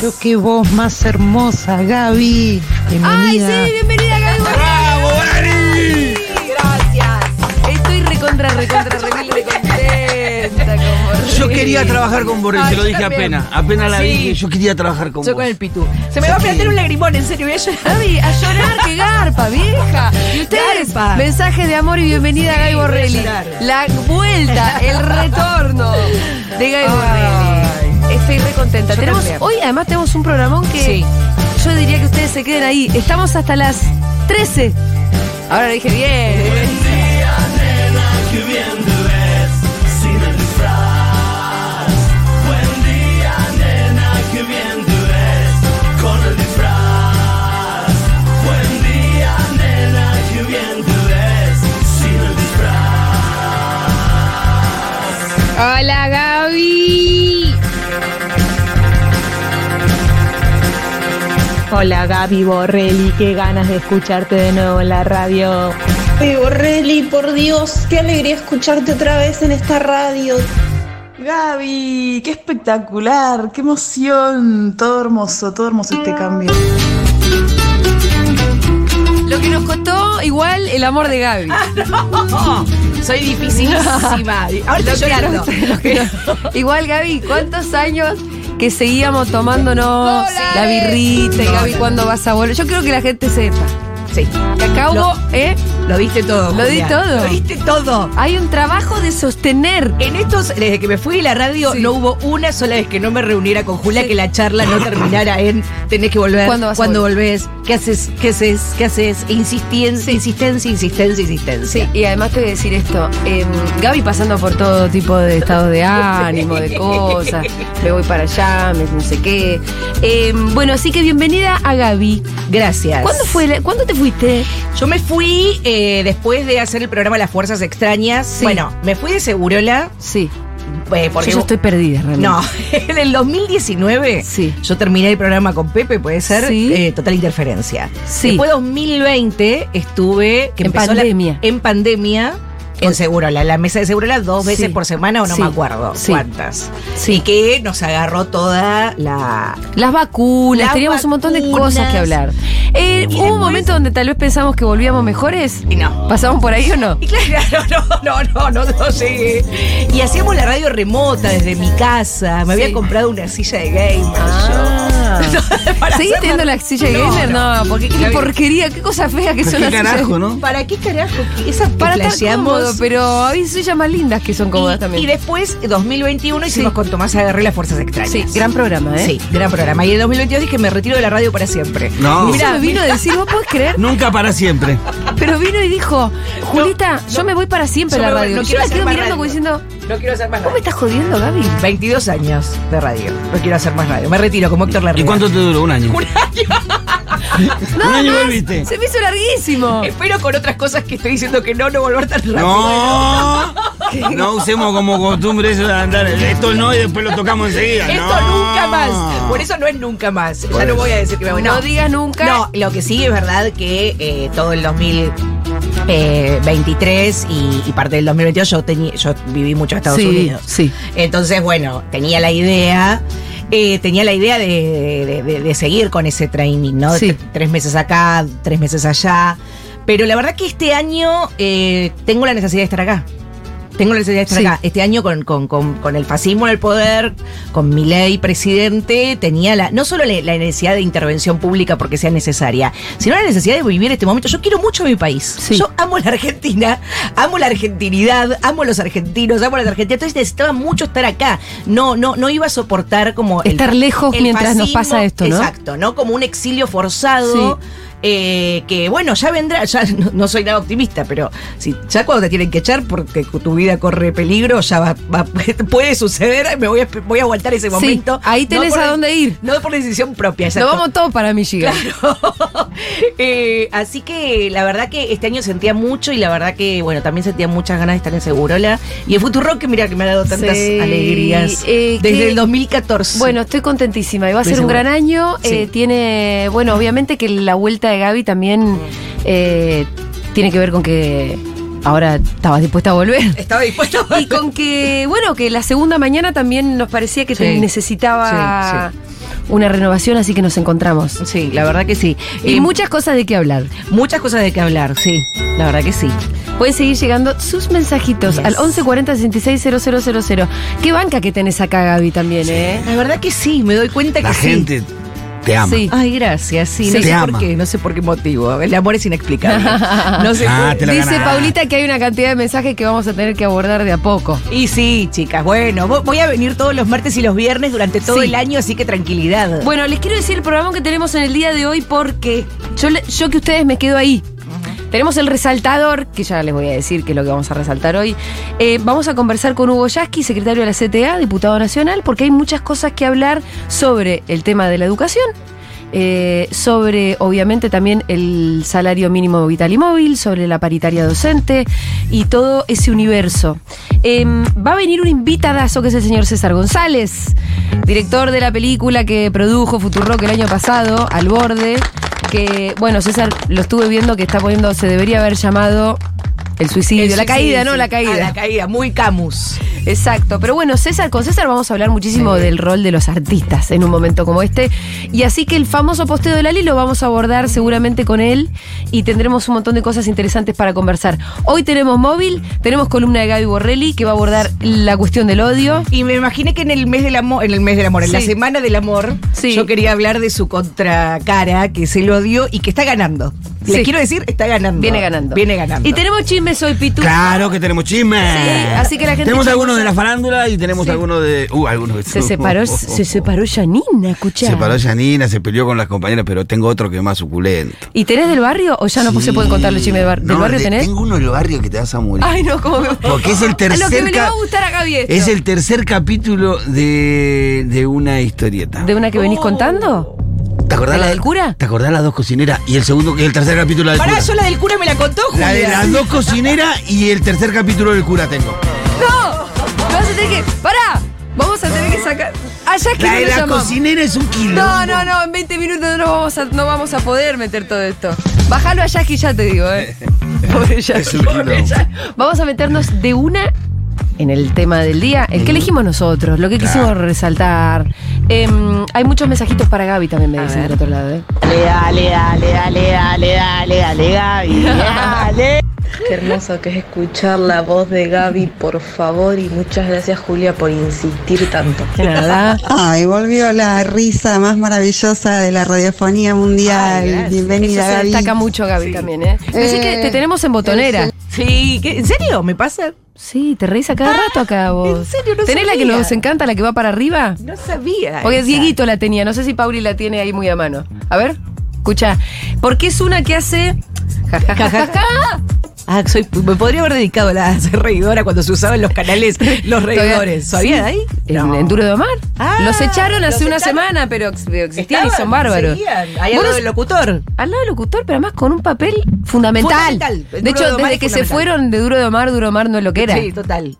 Pero qué voz más hermosa, Gabi. Bienvenida. Ay, sí, bienvenida, Gabi Borrelli. ¡Bravo, Gabi! Gracias. Estoy recontenta con Borrelli. Yo quería trabajar con Borrelli, se lo dije también. Apenas la vi, yo quería trabajar con Borrelli. Yo con el Pitu. Se me va a plantar un lagrimón, en serio, voy a llorar. Gabi, a llorar, que garpa, vieja. Y ustedes, mensaje de amor y bienvenida a Gabi Borrelli. La vuelta, el retorno de Gabi Borrelli. Estoy re contenta. Hoy además tenemos un programón que yo diría que ustedes se queden ahí. Estamos hasta las 13. Ahora lo dije bien. Buen día, nena, qué bien te ves sin el disfraz. Buen día, nena, qué bien te ves con el disfraz. Buen día, nena, qué bien te ves sin el disfraz. Hola, Gabi. Hola, Gabi Borrelli, qué ganas de escucharte de nuevo en la radio. Gabi Borrelli, por Dios, qué alegría escucharte otra vez en esta radio. Gabi, qué espectacular, qué emoción, todo hermoso este cambio. Lo que nos costó igual el amor de Gabi. Ah, no. Soy dificilísima. Ahora estoy llorando. Igual, Gabi, ¿cuántos años que seguíamos tomándonos la birrita? Y Gabi, ¿cuándo vas a volver? Yo creo que la gente sepa. Sí. Cacao, lo diste todo. Lo di todo. Lo diste todo. Hay un trabajo de sostener. En estos, desde que me fui de la radio, no hubo una sola vez que no me reuniera con Julia, que la charla no terminara en tenés que volver. ¿Cuándo vas a volver? ¿Volvés? ¿Qué haces? ¿Qué haces? ¿Qué haces? Insistencia. Sí, y además te voy a decir esto. Gabi pasando por todo tipo de estados de ánimo, de cosas. Me voy para allá, no sé qué. Bueno, así que bienvenida a Gabi. Gracias. ¿Cuándo te fuiste? Yo me fui después de hacer el programa Las Fuerzas Extrañas. Sí. Bueno, me fui de Segurola. Sí. Porque yo estoy perdida realmente. No, en el 2019 yo terminé el programa con Pepe, puede ser Total Interferencia. Sí. Después 2020 estuve que en pandemia. En pandemia. En Segurola, la mesa de Segurola 2 veces por semana o no me acuerdo cuántas. Sí. Y que nos agarró toda las vacunas, teníamos un montón de cosas que hablar. ¿Hubo un momento donde tal vez pensamos que volvíamos mejores? Y no. ¿Pasamos por ahí o no? Y claro, no llegué. Y hacíamos la radio remota desde mi casa. Me había comprado una silla de gamer. ¿Seguís teniendo la silla de gamer? No, porque qué porquería, qué cosa fea que son las sillas. ¿No? ¿Para qué carajo? Esas plaseamos. Pero hay sillas más lindas que son cómodas también. Y después, 2021, hicimos con Tomás Agarré Las Fuerzas Extrañas. Sí, gran programa, ¿eh? Sí, gran programa. Y en 2022 dije, me retiro de la radio para siempre. No. Mirá, me vino a decir, ¿vos podés creer? Nunca para siempre. Pero vino y dijo, Julita, yo me voy para siempre a la radio. Yo la quedo mirando como diciendo... No quiero hacer más radio. ¿Cómo me estás jodiendo, Gabi? 22 años de radio. No quiero hacer más radio. Me retiro como Héctor Larreta. ¿Y cuánto te duró? ¿Un año? ¿Un año? No, un año volviste. Se me hizo larguísimo. Espero con otras cosas que estoy diciendo que no volver tan rápido. No. No usemos como costumbre eso de andar. Esto no y después lo tocamos enseguida. Esto nunca más. Por eso no es nunca más. Ya no voy a decir que me voy. No digas nunca. No, lo que sí es verdad que todo el 2023 y parte del 2022 yo viví mucho en Estados Unidos. Sí. Entonces, bueno, tenía la idea de seguir con ese training, ¿no? Sí. 3 meses acá, 3 meses allá. Pero la verdad que este año tengo la necesidad de estar acá. Este año con el fascismo en el poder, con Milei presidente, tenía no solo la necesidad de intervención pública porque sea necesaria, sino la necesidad de vivir este momento. Yo quiero mucho mi país. Sí. Yo amo la Argentina, amo la argentinidad, amo los argentinos, amo las argentinas. Entonces necesitaba mucho estar acá. No iba a soportar como... Estar lejos mientras fascismo, nos pasa esto, ¿no? Exacto, ¿no? Como un exilio forzado... Sí. Que bueno, ya vendrá, ya no soy nada optimista, pero ya cuando te tienen que echar porque tu vida corre peligro, ya puede suceder, me voy a aguantar ese momento. Ahí tenés a dónde ir. No por decisión propia. Exacto. Lo vamos todo para mi giga. Claro. Así que la verdad que este año sentía mucho y la verdad que, bueno, también sentía muchas ganas de estar en Segurola. Y el Futurock, que mira que me ha dado tantas alegrías desde el 2014. Bueno, estoy contentísima. Y va a ser un gran año. Tiene, bueno, obviamente que la vuelta de Gabi también tiene que ver con que ahora estabas dispuesta a volver. Estaba dispuesta a volver. Y con que, bueno, que la segunda mañana también nos parecía que te necesitaba... Sí. una renovación, así que nos encontramos. Sí, la verdad que sí. Y muchas cosas de qué hablar. Muchas cosas de qué hablar, sí, la verdad que sí. Pueden seguir llegando sus mensajitos al 1140-660000. Qué banca que tenés acá, Gaby, también, sí. ¿Eh? La verdad que sí, me doy cuenta la que gente... sí. Te ama. Sí. Ay, gracias. Sí, no sé por qué, no sé por qué motivo. El amor es inexplicable. No sé por... Dice Paulita que hay una cantidad de mensajes que vamos a tener que abordar de a poco. Y sí, chicas, bueno, voy a venir todos los martes y los viernes durante todo el año, así que tranquilidad. Bueno, les quiero decir el programa que tenemos en el día de hoy porque yo que ustedes me quedo ahí. Tenemos el resaltador, que ya les voy a decir que es lo que vamos a resaltar hoy. Vamos a conversar con Hugo Yasky, secretario de la CTA, diputado nacional, porque hay muchas cosas que hablar sobre el tema de la educación, sobre obviamente también el salario mínimo vital y móvil, sobre la paritaria docente y todo ese universo. Va a venir un invitadazo que es el señor César González, director de la película que produjo Futurock el año pasado, Al Borde. Que, bueno, César, lo estuve viendo que está poniendo, se debería haber llamado el suicidio, la caída, ¿no? La caída. La caída, muy Camus. Exacto, pero bueno, con César vamos a hablar muchísimo del rol de los artistas en un momento como este. Y así que el famoso posteo de Lali lo vamos a abordar seguramente con él y tendremos un montón de cosas interesantes para conversar. Hoy tenemos móvil, tenemos columna de Gabi Borrelli que va a abordar la cuestión del odio. Y me imaginé que en el mes del amor, en la semana del amor, yo quería hablar de su contracara, que es el odio y que está ganando. Les quiero decir, está ganando. Viene ganando. Y tenemos chismes hoy, Pitu. Claro que tenemos chismes. Sí, así que la gente... Tenemos algunos de la farándula y tenemos algunos de... algunos. Se separó Yanina, escuchá. Se separó Yanina, se peleó con las compañeras, pero tengo otro que es más suculento. ¿Y tenés del barrio o ya no se pueden contar los chismes del barrio? No, ¿del barrio tenés? Tengo uno del barrio que te vas a morir. Ay, no, como me... Porque es el tercer... Lo que me le va a gustar a Gaby esto. Es el tercer capítulo de una historieta. ¿De una que venís contando? ¿Te acordás la del cura? ¿Te acordás las dos cocineras? Y el tercer capítulo del cura. Pará, yo la del cura me la contó, Julia. La de las dos cocineras y el tercer capítulo del cura tengo. ¡No! Vas a tener que... ¡Pará! Vamos a tener que sacar... Allá que la de la cocinera es un kilo. No, en 20 minutos no vamos a poder meter todo esto. Bájalo allá que ya te digo, Pobre Jackie, es un kilo. Vamos a meternos de una... en el tema del día, el que elegimos nosotros, lo que quisimos resaltar. Hay muchos mensajitos para Gaby también, me dicen del otro lado. Dale, Gaby, dale. Qué hermoso que es escuchar la voz de Gaby, por favor, y muchas gracias, Julia, por insistir tanto. Nada. Ay, volvió la risa más maravillosa de la radiofonía mundial. Ay, bienvenida, Gaby. Se destaca mucho, Gaby, también, Así que te tenemos en botonera. Sí, ¿en serio? ¿Me pasa? Sí, te reís a cada rato acá vos. En serio, no ¿Tenés sabía. La que nos encanta, la que va para arriba? No sabía. Porque Dieguito la tenía, no sé si Pauli la tiene ahí muy a mano. A ver, escuchá. Porque es una que hace... Ja, ja, ja. Me podría haber dedicado a la reidora cuando se usaban los canales, los reidores. ¿Sabía de ahí? No. En Duro de Omar. Los echaron hace una semana, pero existían y son bárbaros. Ahí al lado del locutor. Al lado del locutor, pero además con un papel fundamental. De hecho, desde que se fueron de Duro de Omar no es lo que era. Sí, total.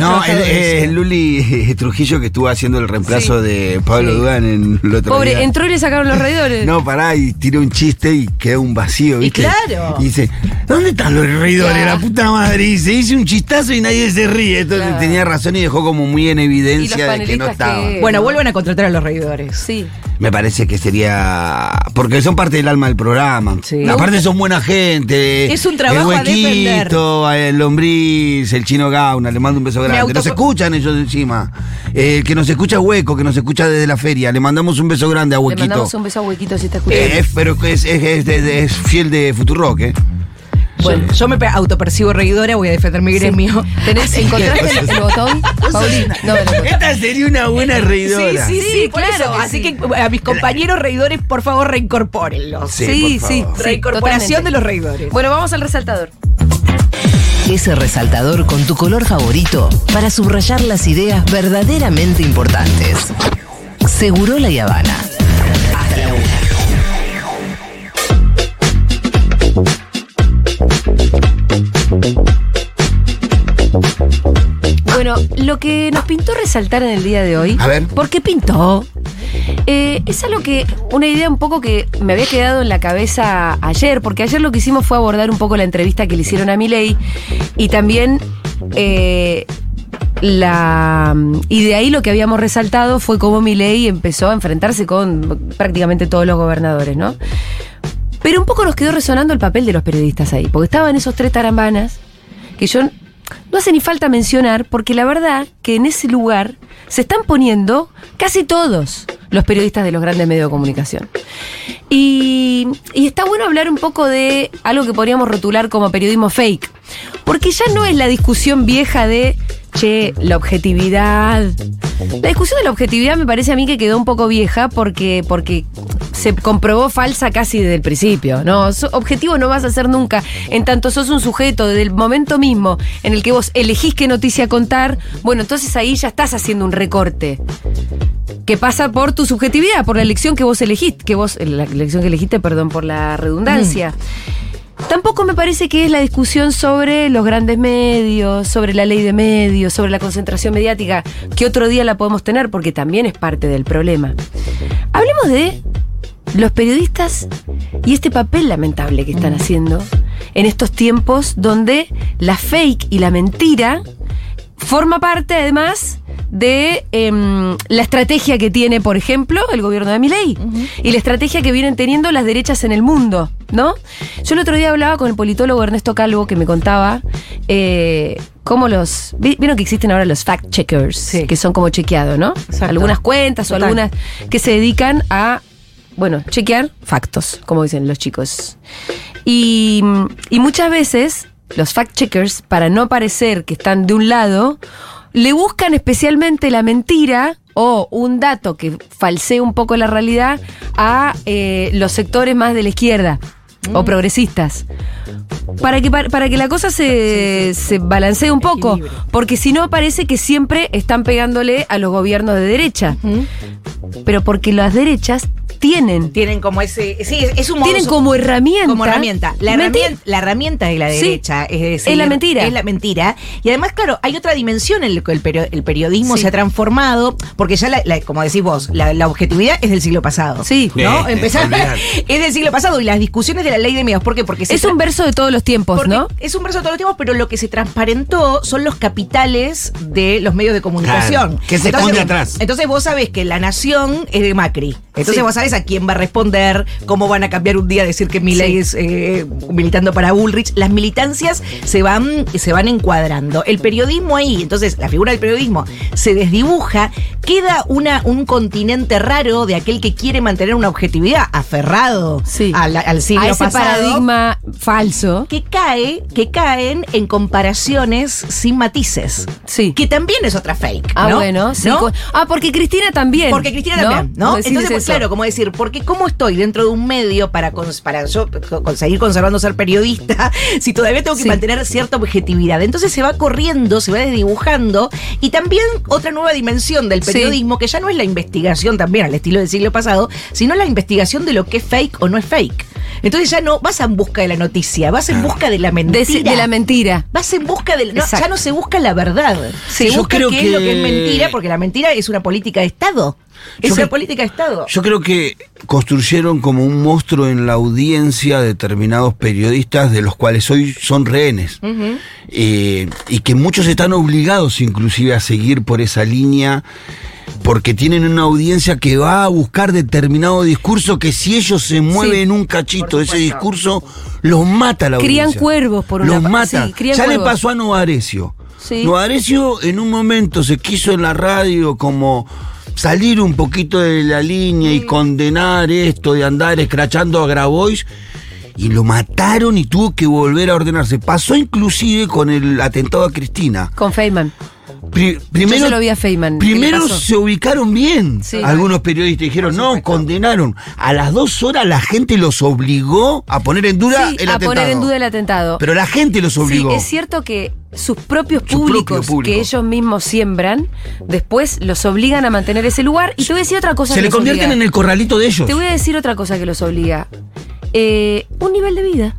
No, es Luli Trujillo que estuvo haciendo el reemplazo de Pablo Dugan en lo otro día. Pobre, entró y le sacaron los reidores. No, pará, y tiró un chiste y quedó un vacío, ¿viste? Y claro. Y dice, ¿dónde están los reidores? Claro. La puta madre. Y se hizo un chistazo y nadie se ríe. Entonces tenía razón y dejó como muy en evidencia de que no estaban. Bueno, vuelvan a contratar a los reidores. Sí. Me parece que sería... Porque son parte del alma del programa. Sí. Aparte son buena gente. Es un trabajo a defender. El Huequito, el Lombriz, el Chino Gauna, le mando un beso grande. Nos escuchan ellos encima. El que nos escucha Hueco, que nos escucha desde la feria. Le mandamos un beso grande a Huequito. Le mandamos un beso a Huequito si está escuchando. Pero es fiel de Futurock, Bueno, yo me autopercibo reidora, voy a defender mi gremio. ¿Encontraste el botón? Paulina. No. Esta sería una buena reidora. Sí, claro. Así que a mis compañeros reidores, por favor, reincorpórenlos. Sí. Reincorporación de los reidores. Bueno, vamos al resaltador. Ese resaltador con tu color favorito para subrayar las ideas verdaderamente importantes. Segurola y Habana. Hasta la una. Bueno, lo que nos pintó resaltar en el día de hoy, a ver. ¿Por qué pintó? Es algo que, una idea un poco que me había quedado en la cabeza ayer, porque ayer lo que hicimos fue abordar un poco la entrevista que le hicieron a Milei y también Y de ahí lo que habíamos resaltado fue cómo Milei empezó a enfrentarse con prácticamente todos los gobernadores, ¿no? Pero un poco nos quedó resonando el papel de los periodistas ahí, porque estaban esos tres tarambanas que yo no hace ni falta mencionar, porque la verdad que en ese lugar se están poniendo casi todos los periodistas de los grandes medios de comunicación. Y está bueno hablar un poco de algo que podríamos rotular como periodismo fake, porque ya no es la discusión vieja de, che, la objetividad. La discusión de la objetividad me parece a mí que quedó un poco vieja porque se comprobó falsa casi desde el principio, ¿no? Objetivo no vas a ser nunca, en tanto sos un sujeto desde el momento mismo en el que vos elegís qué noticia contar, bueno, entonces ahí ya estás haciendo un recorte que pasa por tu subjetividad, por la elección que vos elegiste, perdón por la redundancia. Tampoco me parece que es la discusión sobre los grandes medios, sobre la ley de medios, sobre la concentración mediática, que otro día la podemos tener porque también es parte del problema. Hablemos de los periodistas y este papel lamentable que están haciendo en estos tiempos donde la fake y la mentira forma parte además de la estrategia que tiene, por ejemplo, el gobierno de Milei y la estrategia que vienen teniendo las derechas en el mundo, ¿no? Yo el otro día hablaba con el politólogo Ernesto Calvo, que me contaba cómo los... Vieron que existen ahora los fact-checkers, sí, que son como chequeados, ¿no? Exacto. Algunas cuentas o algunas que se dedican a, bueno, chequear factos, como dicen los chicos. Y muchas veces los fact-checkers, para no parecer que están de un lado, le buscan especialmente la mentira o un dato que falsee un poco la realidad a los sectores más de la izquierda o progresistas, para que la cosa se balancee un poco, porque si no parece que siempre están pegándole a los gobiernos de derecha, pero porque las derechas tienen como ese, sí, es un modo, tienen como herramienta, la herramienta de la derecha, sí, es decir, es la mentira. Y además, claro, hay otra dimensión en la que el periodismo se ha transformado, porque ya como decís vos, la objetividad es del siglo pasado, sí, ¿no? Es del siglo pasado, y las discusiones de la ley de medios, ¿por qué? Porque es un verso de todos los tiempos, ¿no? Es un verso de todos los tiempos, pero lo que se transparentó son los capitales de los medios de comunicación, claro, que se esconde atrás. Entonces vos sabés que La Nación es de Macri, entonces vos sabés a quién va a responder, cómo van a cambiar un día, decir que Milei es militando para Bullrich. Las militancias se van encuadrando. El periodismo ahí, entonces la figura del periodismo se desdibuja, queda un continente raro de aquel que quiere mantener una objetividad, aferrado al siglo pasado. A ese paradigma falso. Que caen en comparaciones sin matices. Sí. Que también es otra fake. Ah, ¿no? Bueno. Sí. ¿No? Ah, porque Cristina también. ¿No? Entonces, pues, claro, como decir, porque ¿cómo estoy dentro de un medio para yo seguir conservando ser periodista si todavía tengo que mantener cierta objetividad? Entonces se va corriendo, se va desdibujando, y también otra nueva dimensión del periodismo, que ya no es la investigación también al estilo del siglo pasado, sino la investigación de lo que es fake o no es fake. Entonces ya no vas en busca de la noticia, vas en busca de la mentira. De la mentira. Vas en busca de... No, ya no se busca la verdad. Se busca qué es lo que es mentira, porque la mentira es una política de Estado. Es una política de Estado. Yo creo que construyeron como un monstruo en la audiencia determinados periodistas, de los cuales hoy son rehenes. Y que muchos están obligados inclusive a seguir por esa línea, porque tienen una audiencia que va a buscar determinado discurso, que si ellos se mueven un cachito de ese discurso, los mata la audiencia. Crían cuervos por una parte. Los mata. Le pasó a Novaresio. Novaresio en un momento se quiso en la radio como salir un poquito de la línea y condenar esto de andar escrachando a Grabois, y lo mataron y tuvo que volver a ordenarse. Pasó inclusive con el atentado a Cristina. Con Feinmann. Primero, yo se lo vi a Feinmann. Primero se ubicaron bien. Algunos periodistas dijeron, condenaron. A las 2 horas la gente los obligó a poner en duda el atentado. Pero la gente los obligó. Sí, es cierto que sus propios públicos que ellos mismos siembran, después los obligan a mantener ese lugar. Y te voy a decir otra cosa. Se le convierten en el corralito de ellos. Te voy a decir otra cosa que los obliga. Un nivel de vida.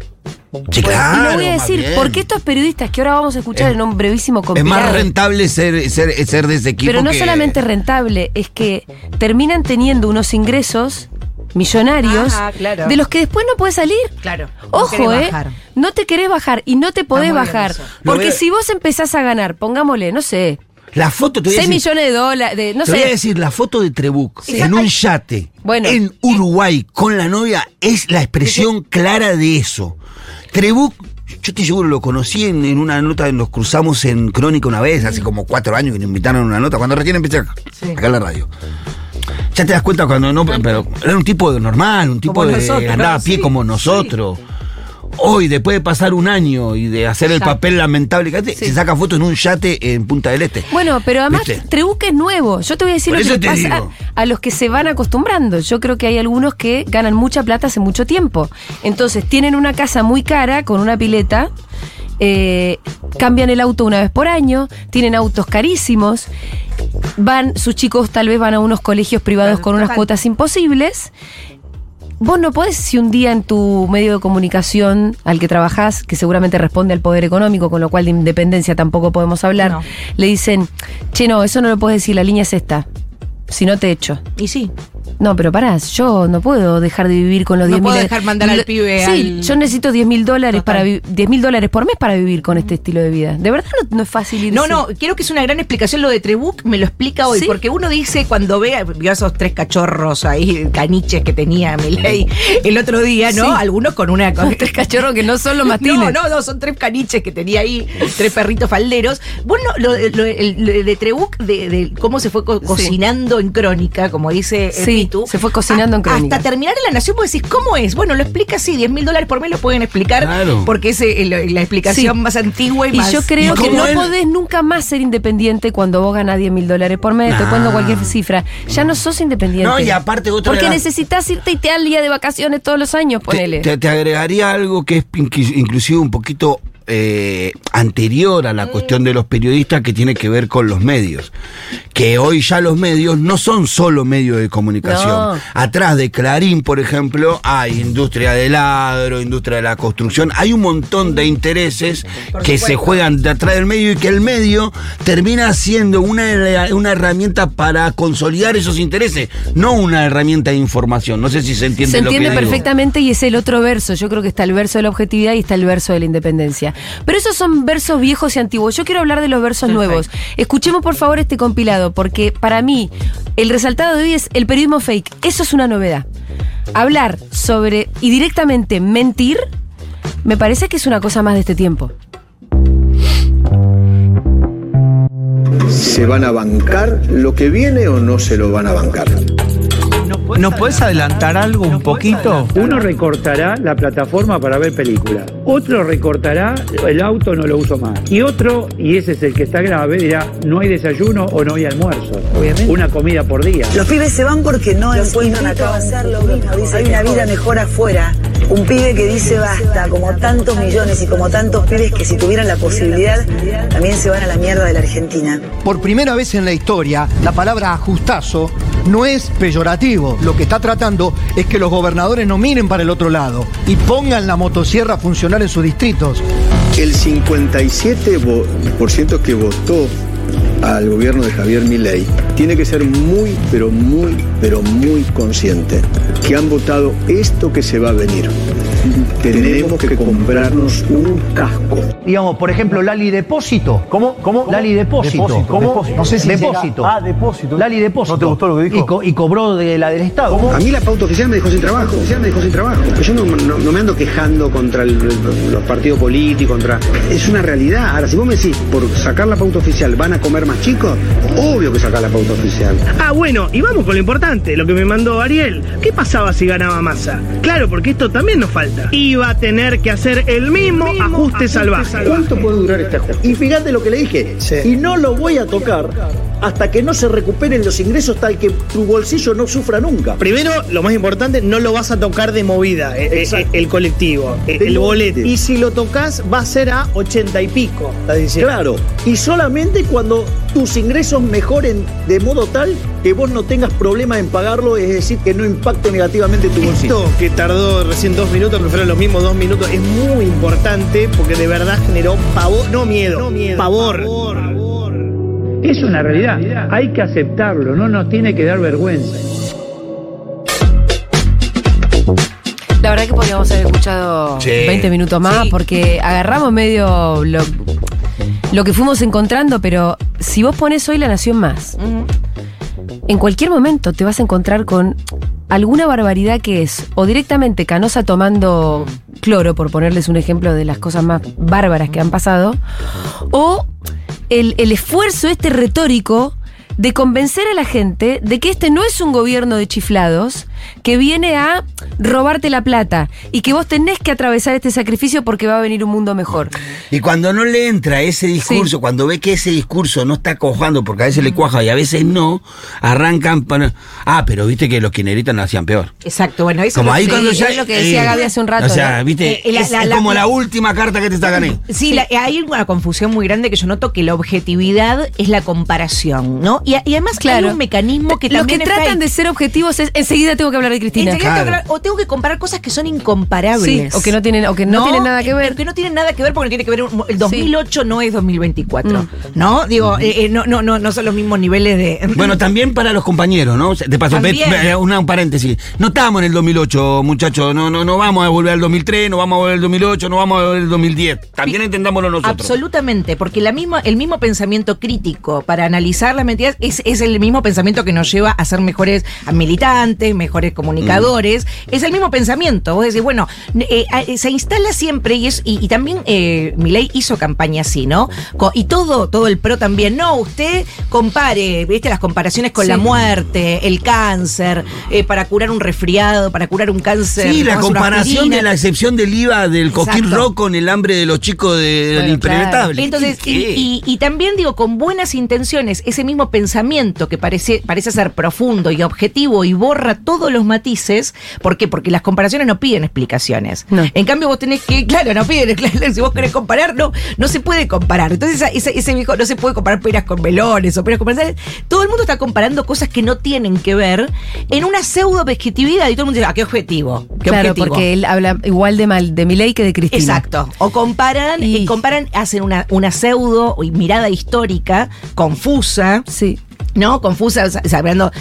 Sí, claro, y lo voy a decir, porque estos periodistas que ahora vamos a escuchar en un brevísimo compilado, es más rentable ser de ese equipo. Pero no solamente rentable, es que terminan teniendo unos ingresos millonarios, de los que después no podés salir. Claro. Ojo, no te querés bajar y no te podés bajar. Porque si vos empezás a ganar, pongámosle, no sé, La foto, te voy a decir, $6 millones de, no te sé. Voy a decir, la foto de Trebucq en un yate, en Uruguay, con la novia, es la expresión clara de eso. Trebucq, yo estoy seguro, lo conocí en una nota, nos cruzamos en Crónica una vez, hace como 4 años que nos invitaron a una nota, cuando recién empecé acá, acá en la radio. Ya te das cuenta cuando no, pero era un tipo normal, un tipo como de nosotros, andaba a pie como nosotros. Sí. Hoy, después de pasar un año y de hacer el papel lamentable, se saca foto en un yate en Punta del Este. Bueno, pero además Trebucq es nuevo. Yo te voy a decir lo que pasa a los que se van acostumbrando. Yo creo que hay algunos que ganan mucha plata hace mucho tiempo. Entonces tienen una casa muy cara con una pileta, cambian el auto una vez por año, tienen autos carísimos, van, sus chicos tal vez van a unos colegios privados con unas cuotas imposibles. Vos no podés, si un día en tu medio de comunicación al que trabajás, que seguramente responde al poder económico, con lo cual de independencia tampoco podemos hablar, le dicen, che, no, eso no lo podés decir, la línea es esta, si no te echo. Y sí. No, pero pará, yo no puedo dejar de vivir con los 10.000 dólares. No puedo dejar mandar al pibe yo necesito $10.000 para $10.000 por mes para vivir con este estilo de vida. De verdad no es fácil irse. No, no, creo que es una gran explicación lo de Trebucq, me lo explica hoy, porque uno dice cuando vio a esos 3 cachorros ahí, caniches que tenía Milei el otro día, ¿no? Algunos con una... Con 3 cachorros que no son los mastines. No, son 3 caniches que tenía ahí, 3 perritos falderos. Bueno, lo de Trebucq, de cómo se fue cocinando en Crónica, como dice... se fue cocinando en Crónica. Hasta terminar en La Nación vos decís, ¿cómo es? Bueno, lo explica así, $10.000 por mes lo pueden explicar, porque es la explicación más antigua y más... Y yo creo que no podés nunca más ser independiente cuando vos ganás $10.000 por mes, te cuento cualquier cifra. Ya no sos independiente. No, y aparte vos porque necesitas irte y te al día de vacaciones todos los años, ponele. Te agregaría algo que es inclusive un poquito... anterior a la cuestión de los periodistas, que tiene que ver con los medios, que hoy ya los medios no son solo medios de comunicación. No. Atrás de Clarín, por ejemplo, hay industria del agro, industria de la construcción, hay un montón de intereses que se juegan detrás del medio y que el medio termina siendo una herramienta para consolidar esos intereses, no una herramienta de información. No sé si se entiende lo que digo. Se entiende perfectamente y es el otro verso. Yo creo que está el verso de la objetividad y está el verso de la independencia. Pero esos son versos viejos y antiguos. Yo quiero hablar de los versos nuevos. Escuchemos por favor este compilado, porque para mí el resaltado de hoy es el periodismo fake. Eso es una novedad. Hablar sobre y directamente mentir, me parece que es una cosa más de este tiempo. ¿Se van a bancar lo que viene o no se lo van a bancar? ¿Nos puedes adelantar algo un poquito? Uno recortará la plataforma para ver películas. Otro recortará, el auto no lo uso más. Y otro, y ese es el que está grave, dirá, no hay desayuno o no hay almuerzo. Obviamente. Una comida por día. Los pibes se van porque no encuentran acá hacer lo mismo. Dice, hay una vida mejor afuera. Un pibe que dice basta, como tantos millones y como tantos pibes que si tuvieran la posibilidad también se van a la mierda de la Argentina. Por primera vez en la historia, la palabra ajustazo no es peyorativo. Lo que está tratando es que los gobernadores no miren para el otro lado y pongan la motosierra a funcionar en sus distritos. El 57% que votó al gobierno de Javier Milei tiene que ser muy, pero muy, pero muy consciente que han votado esto que se va a venir. Tenemos que comprarnos un casco. Digamos, por ejemplo, Lali Depósito. ¿Cómo? Lali Depósito. Depósito. No sé si Depósito. Ah, Depósito. Lali Depósito. ¿No te gustó lo que dijo? Y cobró de la del Estado. ¿Cómo? A mí la pauta oficial me dejó sin trabajo. Yo no me ando quejando contra los partidos políticos, es una realidad. Ahora, si vos me decís, por sacar la pauta oficial, ¿van a comer más chicos? Obvio que sacar la pauta oficial. Ah, bueno, y vamos con lo importante, lo que me mandó Ariel. ¿Qué pasaba si ganaba Massa? Claro, porque esto también nos falta. Iba a tener que hacer el mismo ajuste salvaje. ¿Cuánto puede durar este ajuste? Y fíjate lo que le dije, y no lo voy a tocar hasta que no se recuperen los ingresos, tal que tu bolsillo no sufra nunca. Primero, lo más importante, no lo vas a tocar de movida, el colectivo, el boleto. Y si lo tocas, va a ser a 80 y pico, estás diciendo. Claro, y solamente cuando tus ingresos mejoren de modo tal que vos no tengas problema en pagarlo, es decir, que no impacte negativamente tu bolsillo. Esto que tardó recién 2 minutos, pero fueron los mismos 2 minutos, es muy importante porque de verdad generó pavor, no miedo, pavor. Es una realidad, hay que aceptarlo, no nos tiene que dar vergüenza. La verdad que podríamos haber escuchado 20 minutos más, porque agarramos medio... lo que fuimos encontrando, pero si vos ponés hoy La Nación Más, en cualquier momento te vas a encontrar con alguna barbaridad que es o directamente Canosa tomando cloro, por ponerles un ejemplo de las cosas más bárbaras que han pasado, o el esfuerzo este retórico de convencer a la gente de que este no es un gobierno de chiflados que viene a robarte la plata y que vos tenés que atravesar este sacrificio porque va a venir un mundo mejor. Y cuando no le entra ese discurso, sí, cuando ve que ese discurso no está cojando, porque a veces le cuaja y a veces no, arrancan para... Ah, pero viste que los kirchneristas no hacían peor. Exacto, bueno, eso como es, ahí que, cuando ya, es lo que decía Gabi hace un rato. O sea, ¿no? Viste, es como la última carta que te sacan ahí. Sí, hay una confusión muy grande que yo noto, que la objetividad es la comparación, ¿no? Y además, claro, hay un mecanismo que también... Los que tratan de ser objetivos es enseguida tengo que hablar de Cristina. O tengo que comparar cosas que son incomparables. Sí, o que no tienen, tienen nada que ver. Que no tienen nada que ver, porque no tiene que ver. El 2008 no es 2024. ¿No? Digo, no son los mismos niveles de... Bueno, también para los compañeros, ¿no? De paso, un paréntesis. No estamos en el 2008, muchachos. No vamos a volver al 2003, no vamos a volver al 2008, no vamos a volver al 2010. También entendámoslo nosotros. Absolutamente, porque el mismo pensamiento crítico para analizar las mentiras es el mismo pensamiento que nos lleva a ser mejores militantes, mejores comunicadores, es el mismo pensamiento. Vos decís, bueno, se instala siempre, y también Milei hizo campaña así, ¿no? Y todo el PRO también. No, usted compare, viste, las comparaciones con la muerte, el cáncer, para curar un resfriado, para curar un cáncer. Sí, la comparación de la excepción del IVA del coquín rock con el hambre de los chicos del impreventable. Entonces, y también digo, con buenas intenciones, ese mismo pensamiento que parece ser profundo y objetivo y borra todos los matices. ¿Por qué? Porque las comparaciones no piden explicaciones. No. En cambio, vos tenés que... Claro, no piden explicaciones. Si vos querés comparar, no se puede comparar. Entonces, ese viejo no se puede comparar peras con melones o peras con melones. Todo el mundo está comparando cosas que no tienen que ver en una pseudo-objetividad. Y todo el mundo dice, ¿a qué objetivo? ¿Qué claro, objetivo? Porque él habla igual de mal de Milei que de Cristina. Exacto. O comparan, hacen una pseudo o mirada histórica confusa. Sí. ¿No? Confusa, sabiendo,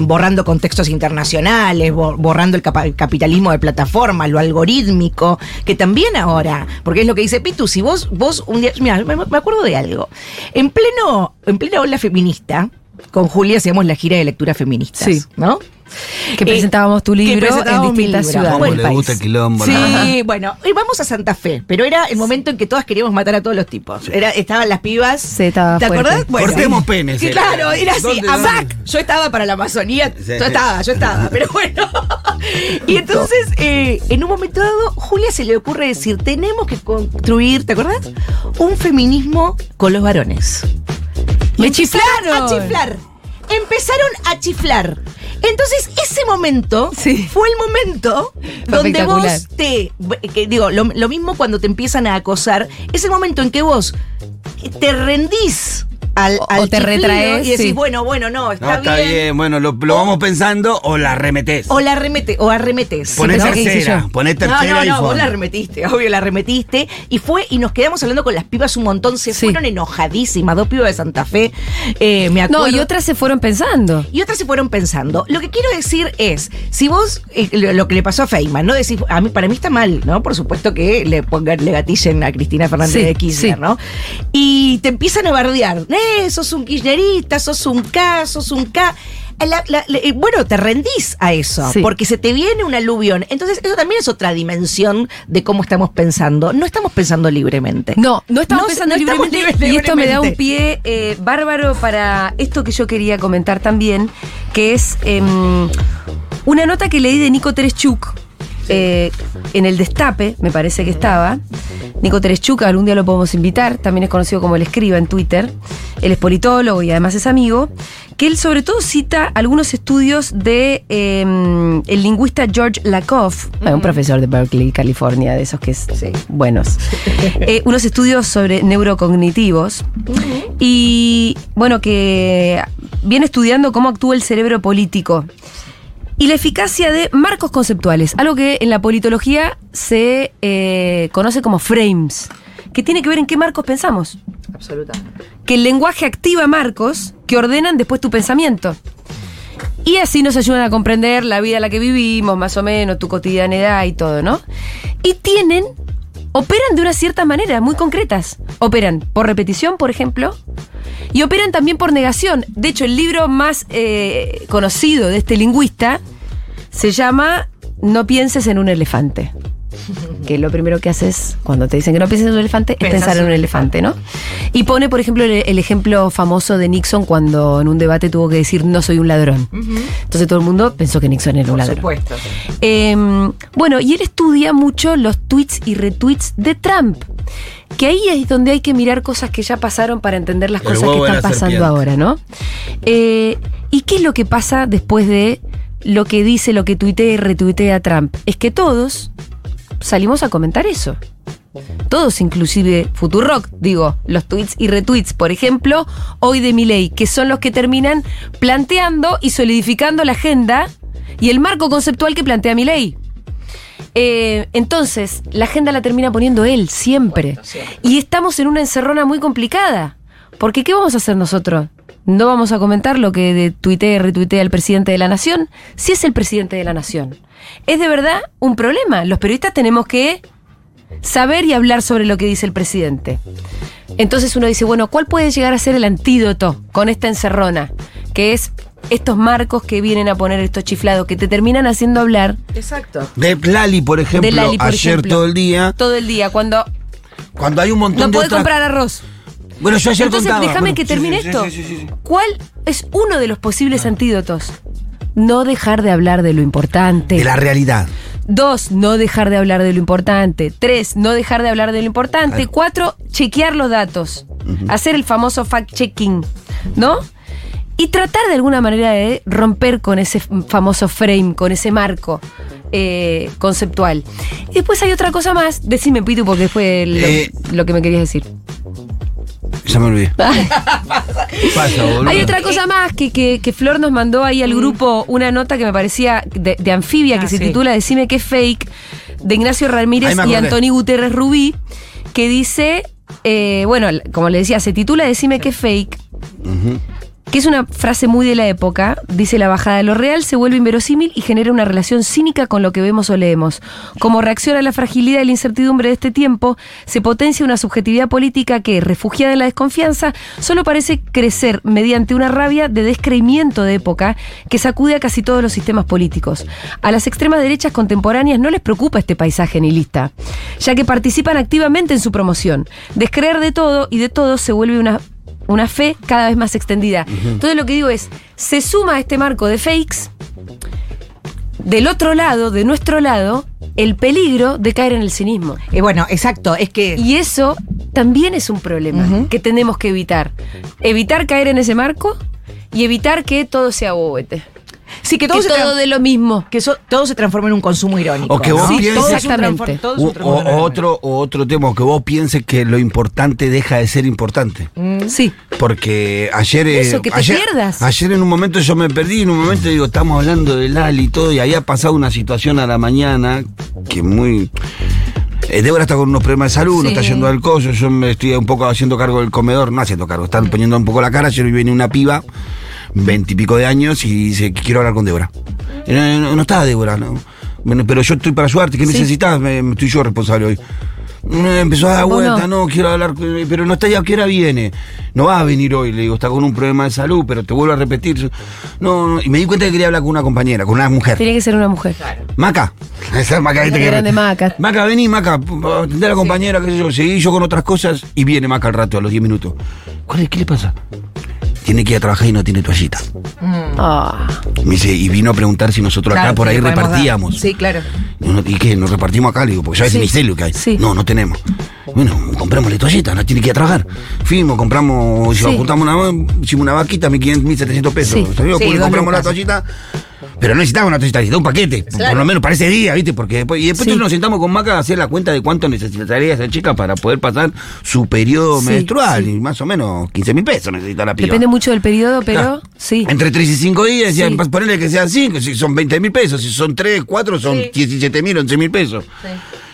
borrando contextos internacionales, borrando el capitalismo de plataforma, lo algorítmico, que también ahora, porque es lo que dice Pitu, si vos un día, mira, me acuerdo de algo, en plena ola feminista, con Julia hacíamos la gira de lecturas feministas, sí, ¿no? Que presentábamos tu libro en distintas ciudades. Como le gusta el quilombo. Sí, bueno, íbamos a Santa Fe, pero era el momento en que todas queríamos matar a todos los tipos. Sí. Estaban las pibas. Sí, estaba ¿te fuerte. Acordás? Bueno, cortemos penes. Sí, claro, era así. ¿Dónde? Yo estaba para la Amazonía. Sí, yo estaba, pero bueno. Y entonces, en un momento dado, Julia se le ocurre decir: tenemos que construir, ¿te acordás? Un feminismo con los varones. Y me chiflaron. Empezaron a chiflar. Entonces, ese momento fue el momento donde vos lo mismo cuando te empiezan a acosar, es el momento en que vos te rendís al o te retraes y decís, bueno, no, está bien, bueno, lo vamos pensando, o la arremetés. O arremetes. Ponés tercera. No, vos la arremetiste, obvio, y nos quedamos hablando con las pibas un montón, se fueron enojadísimas, dos pibas de Santa Fe, me acuerdo. No, y otras se fueron pensando. Lo que quiero decir es, si vos, lo que le pasó a Feinmann, ¿no? Decís, para mí está mal, ¿no? Por supuesto que le gatillen a Cristina Fernández de Kirchner, ¿no? Y te empiezan a bardear, sos un kirchnerista, sos un K. Bueno, te rendís a eso, porque se te viene un aluvión. Entonces, eso también es otra dimensión de cómo estamos pensando. No estamos pensando libremente. No estamos pensando libremente. Y esto me da un pie bárbaro para esto que yo quería comentar también, que es una nota que leí de Nico Tereschuk en el Destape, me parece que estaba. Nico Tereschuk, algún día lo podemos invitar, también es conocido como El Escriba en Twitter. Él es politólogo y además es amigo, que él sobre todo cita algunos estudios de el lingüista George Lakoff, un profesor de Berkeley, California, de esos que es buenos. Unos estudios sobre neurocognitivos y, bueno, que viene estudiando cómo actúa el cerebro político y la eficacia de marcos conceptuales, algo que en la politología se conoce como frames, que tiene que ver en qué marcos pensamos. Absolutamente. Que el lenguaje activa marcos que ordenan después tu pensamiento. Y así nos ayudan a comprender la vida en la que vivimos, más o menos, tu cotidianidad y todo, ¿no? Y tienen operan de una cierta manera, muy concretas. Operan por repetición, por ejemplo, y operan también por negación. De hecho, el libro más conocido de este lingüista se llama No pienses en un elefante. Que lo primero que haces cuando te dicen que no pienses en un elefante es pensar en un elefante, ¿no? Y pone, por ejemplo, el ejemplo famoso de Nixon cuando en un debate tuvo que decir no soy un ladrón. Uh-huh. Entonces todo el mundo pensó que Nixon era un ladrón. Por supuesto. Bueno, y él estudia mucho los tweets y retweets de Trump. Que ahí es donde hay que mirar cosas que ya pasaron para entender las cosas que están pasando ahora, ¿no? ¿Y qué es lo que pasa después de lo que dice, lo que tuitea y retuitea Trump? Es que todos salimos a comentar eso. Todos, inclusive Futurock, digo, los tweets y retweets, por ejemplo, hoy de Milei, que son los que terminan planteando y solidificando la agenda y el marco conceptual que plantea Milei. Entonces, la agenda la termina poniendo él, siempre. Y estamos en una encerrona muy complicada. Porque, ¿qué vamos a hacer nosotros? ¿No vamos a comentar lo que tuitea y retuitea el presidente de la nación? Si es el presidente de la nación. Es de verdad un problema. Los periodistas tenemos que saber y hablar sobre lo que dice el presidente. Entonces uno dice, bueno, ¿cuál puede llegar a ser el antídoto con esta encerrona? Que es estos marcos que vienen a poner estos chiflados que te terminan haciendo hablar. Exacto. De Lali, por ejemplo, ayer, todo el día. Todo el día, cuando hay un montón de no puede comprar arroz. Bueno, yo ayer entonces, contaba. Déjame que termine esto. Sí. ¿Cuál es uno de los posibles antídotos? No dejar de hablar de lo importante. De la realidad. 2, no dejar de hablar de lo importante. 3, no dejar de hablar de lo importante. 4, chequear los datos. Uh-huh. Hacer el famoso fact-checking, ¿no? Y tratar de alguna manera de romper con ese famoso frame, con ese marco conceptual. Y después hay otra cosa más. Decime, Pitu, porque fue lo que me querías decir. Ya me olvidé. Pasa, boludo. Hay otra cosa más que Flor nos mandó ahí al grupo una nota que me parecía de Anfibia, que se titula Decime qué es fake, de Ignacio Ramírez y Antonio Gutiérrez Rubí, que dice, bueno, como le decía, se titula Decime qué es fake, uh-huh. Que es una frase muy de la época. Dice: la bajada de lo real se vuelve inverosímil y genera una relación cínica con lo que vemos o leemos. Como reacción a la fragilidad y la incertidumbre de este tiempo, se potencia una subjetividad política que, refugiada en la desconfianza, solo parece crecer mediante una rabia de descreimiento de época que sacude a casi todos los sistemas políticos. A las extremas derechas contemporáneas no les preocupa este paisaje nihilista, ya que participan activamente en su promoción. Descreer de todo y de todos se vuelve una fe cada vez más extendida. Uh-huh. Entonces lo que digo es, se suma a este marco de fakes, del otro lado, de nuestro lado, el peligro de caer en el cinismo. Bueno, exacto, es que... Y eso también es un problema uh-huh. que tenemos que evitar. Evitar caer en ese marco y evitar que todo sea bobete. Sí, que todo de lo mismo. Que todo se transforma en un consumo irónico. O que vos pienses. Exactamente. Otro tema, que vos pienses que lo importante deja de ser importante. Sí. Porque ayer. Eso, que te pierdas. Ayer en un momento yo me perdí, en un momento digo, estamos hablando de Lali y todo, y había pasado una situación a la mañana que muy. Débora está con unos problemas de salud, no está yendo al coso, yo me estoy un poco haciendo cargo del comedor, no haciendo cargo, están poniendo un poco la cara, ayer viene una piba. 20 y pico de años y dice quiero hablar con Débora. No estaba Débora, no. Bueno, pero yo estoy para ayudarte, ¿qué necesitas? Me estoy yo responsable hoy. Empezó a dar vuelta, no quiero hablar, pero no está ya, ¿qué hora viene? No va a venir hoy, le digo, está con un problema de salud, pero te vuelvo a repetir. No, y me di cuenta que quería hablar con una compañera, con una mujer. Tiene que ser una mujer. Claro. Maca. Esa Maca que grande Maca. Maca, vení, Maca, atendé a la compañera, qué sé yo, seguí yo con otras cosas y viene Maca al rato, a los 10 minutos. ¿Qué le pasa? Tiene que ir a trabajar y no tiene toallita. Me dice, y vino a preguntar si nosotros acá por ahí repartíamos. Dar. Sí, claro. ¿Y qué? ¿Nos repartimos acá? Le digo, porque ya ves en Istelio que hay. Sí. No tenemos. Bueno, compramos la toallita, no tiene que ir a trabajar. Fuimos, compramos, juntamos hicimos una vaquita, 1.700 pesos. Sí. Compramos la toallita. Pero no necesitaba una toallita, necesitaba un paquete. Claro. Por lo menos para ese día, ¿viste? Porque después nos sentamos con Maca a hacer la cuenta de cuánto necesitaría esa chica para poder pasar su periodo menstrual. Sí. Y más o menos 15.000 pesos necesita la piba. Depende mucho del periodo, pero sí. Entre 3 y 5 días, ponele que sean 5, si son 20.000 pesos, si son 3, 4, son 17.000, 11.000 pesos. Sí.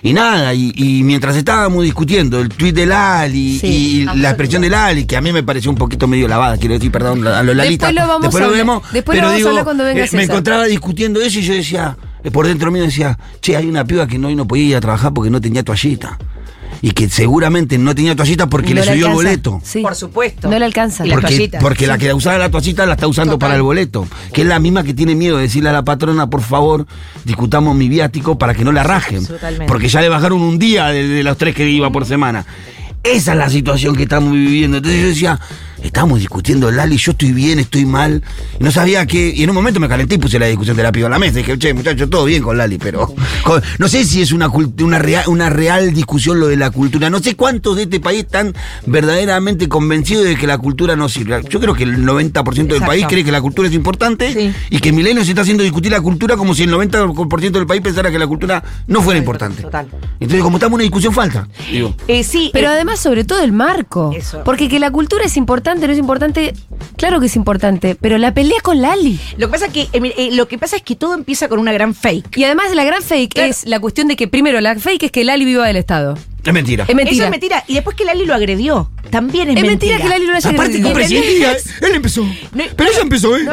Y nada, y mientras estábamos discutiendo el tuit de Lali y la expresión de Lali, que a mí me pareció un poquito medio lavada, quiero decir, perdón, a los Lalitas. Después lo vemos, pero hablar cuando venga César. Me encontraba discutiendo eso y yo decía, por dentro mío decía, hay una piba que hoy no podía ir a trabajar porque no tenía toallita. y que seguramente no tenía toallita porque no le subió alcanza. El boleto. Sí. Por supuesto. No le alcanza. Porque la que usaba la toallita la está usando total. Para el boleto, que es la misma que tiene miedo de decirle a la patrona, por favor, discutamos mi viático para que no la rajen. Totalmente. Porque ya le bajaron un día de los 3 que iba por semana. Esa es la situación que estamos viviendo. Entonces yo decía, estamos discutiendo, Lali, yo estoy bien, estoy mal. Y no sabía qué. Y en un momento me calenté y puse la discusión de la piba a la mesa. Y dije, che, muchachos, todo bien con Lali, pero... no sé si es una real discusión lo de la cultura. No sé cuántos de este país están verdaderamente convencidos de que la cultura no sirve. Yo creo que el 90% del exacto. país cree que la cultura es importante sí. y que Milei nos está haciendo discutir la cultura como si el 90% del país pensara que la cultura no fuera importante. Total. Entonces, como estamos en una discusión falsa. Digo. Sí, pero además, sobre todo el marco. Eso. Porque que la cultura es importante, no es importante, claro que es importante, pero la pelea con Lali. Lo que pasa es que todo empieza con una gran fake. Y además la gran fake claro. es la cuestión de que primero la fake es que Lali viva del Estado. Es mentira. Es mentira. Eso es mentira. Y después que Lali lo agredió. También es mentira. Es mentira que Lali lo haya aparte agredido. Aparte, presidente, él empezó. Pero ella empezó, ¿eh?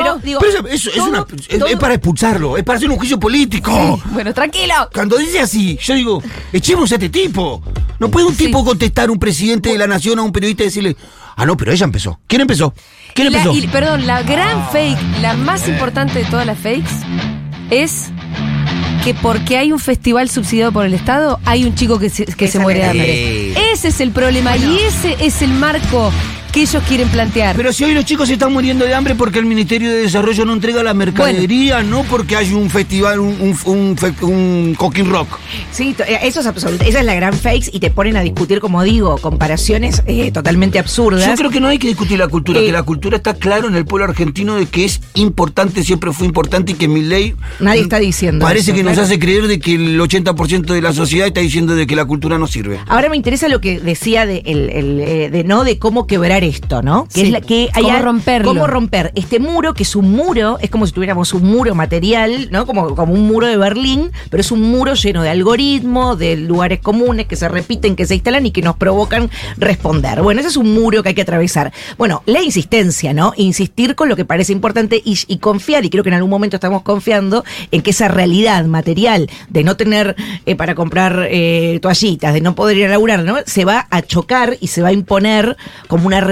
Es para expulsarlo. Es para hacer un juicio político. Sí. Bueno, tranquilo. Cuando dice así, yo digo, echemos a este tipo. No puede un sí. tipo contestar un presidente de la nación a un periodista y decirle... Ah, no, pero ella empezó. ¿Quién empezó? Perdón, la gran fake, la más importante de todas las fakes, es que porque hay un festival subsidiado por el Estado, hay un chico que se muere de hambre. Ese es el problema bueno. y ese es el marco que ellos quieren plantear. Pero si hoy los chicos se están muriendo de hambre porque el Ministerio de Desarrollo no entrega la mercadería, bueno. no porque hay un festival, un cooking rock. Sí, eso es absoluto. Esa es la gran fake y te ponen a discutir, como digo, comparaciones totalmente absurdas. Yo creo que no hay que discutir la cultura, que la cultura está claro en el pueblo argentino de que es importante, siempre fue importante y que Milei... Nadie está diciendo parece eso, que claro. nos hace creer de que el 80% de la sociedad está diciendo de que la cultura no sirve. Ahora me interesa lo que decía de cómo quebrar esto, ¿no? Que sí. es la que hay cómo romperlo. Cómo romper este muro, que es un muro, es como si tuviéramos un muro material, ¿no? Como un muro de Berlín, pero es un muro lleno de algoritmos, de lugares comunes que se repiten, que se instalan y que nos provocan responder. Bueno, ese es un muro que hay que atravesar. Bueno, la insistencia, ¿no? Insistir con lo que parece importante y confiar, y creo que en algún momento estamos confiando en que esa realidad material de no tener para comprar toallitas, de no poder ir a laburar, ¿no? Se va a chocar y se va a imponer como una realidad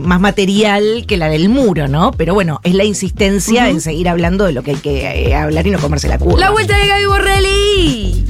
más material que la del muro, ¿no? Pero bueno, es la insistencia en seguir hablando de lo que hay que hablar y no comerse la curva. ¡La vuelta de Gabi Borrelli!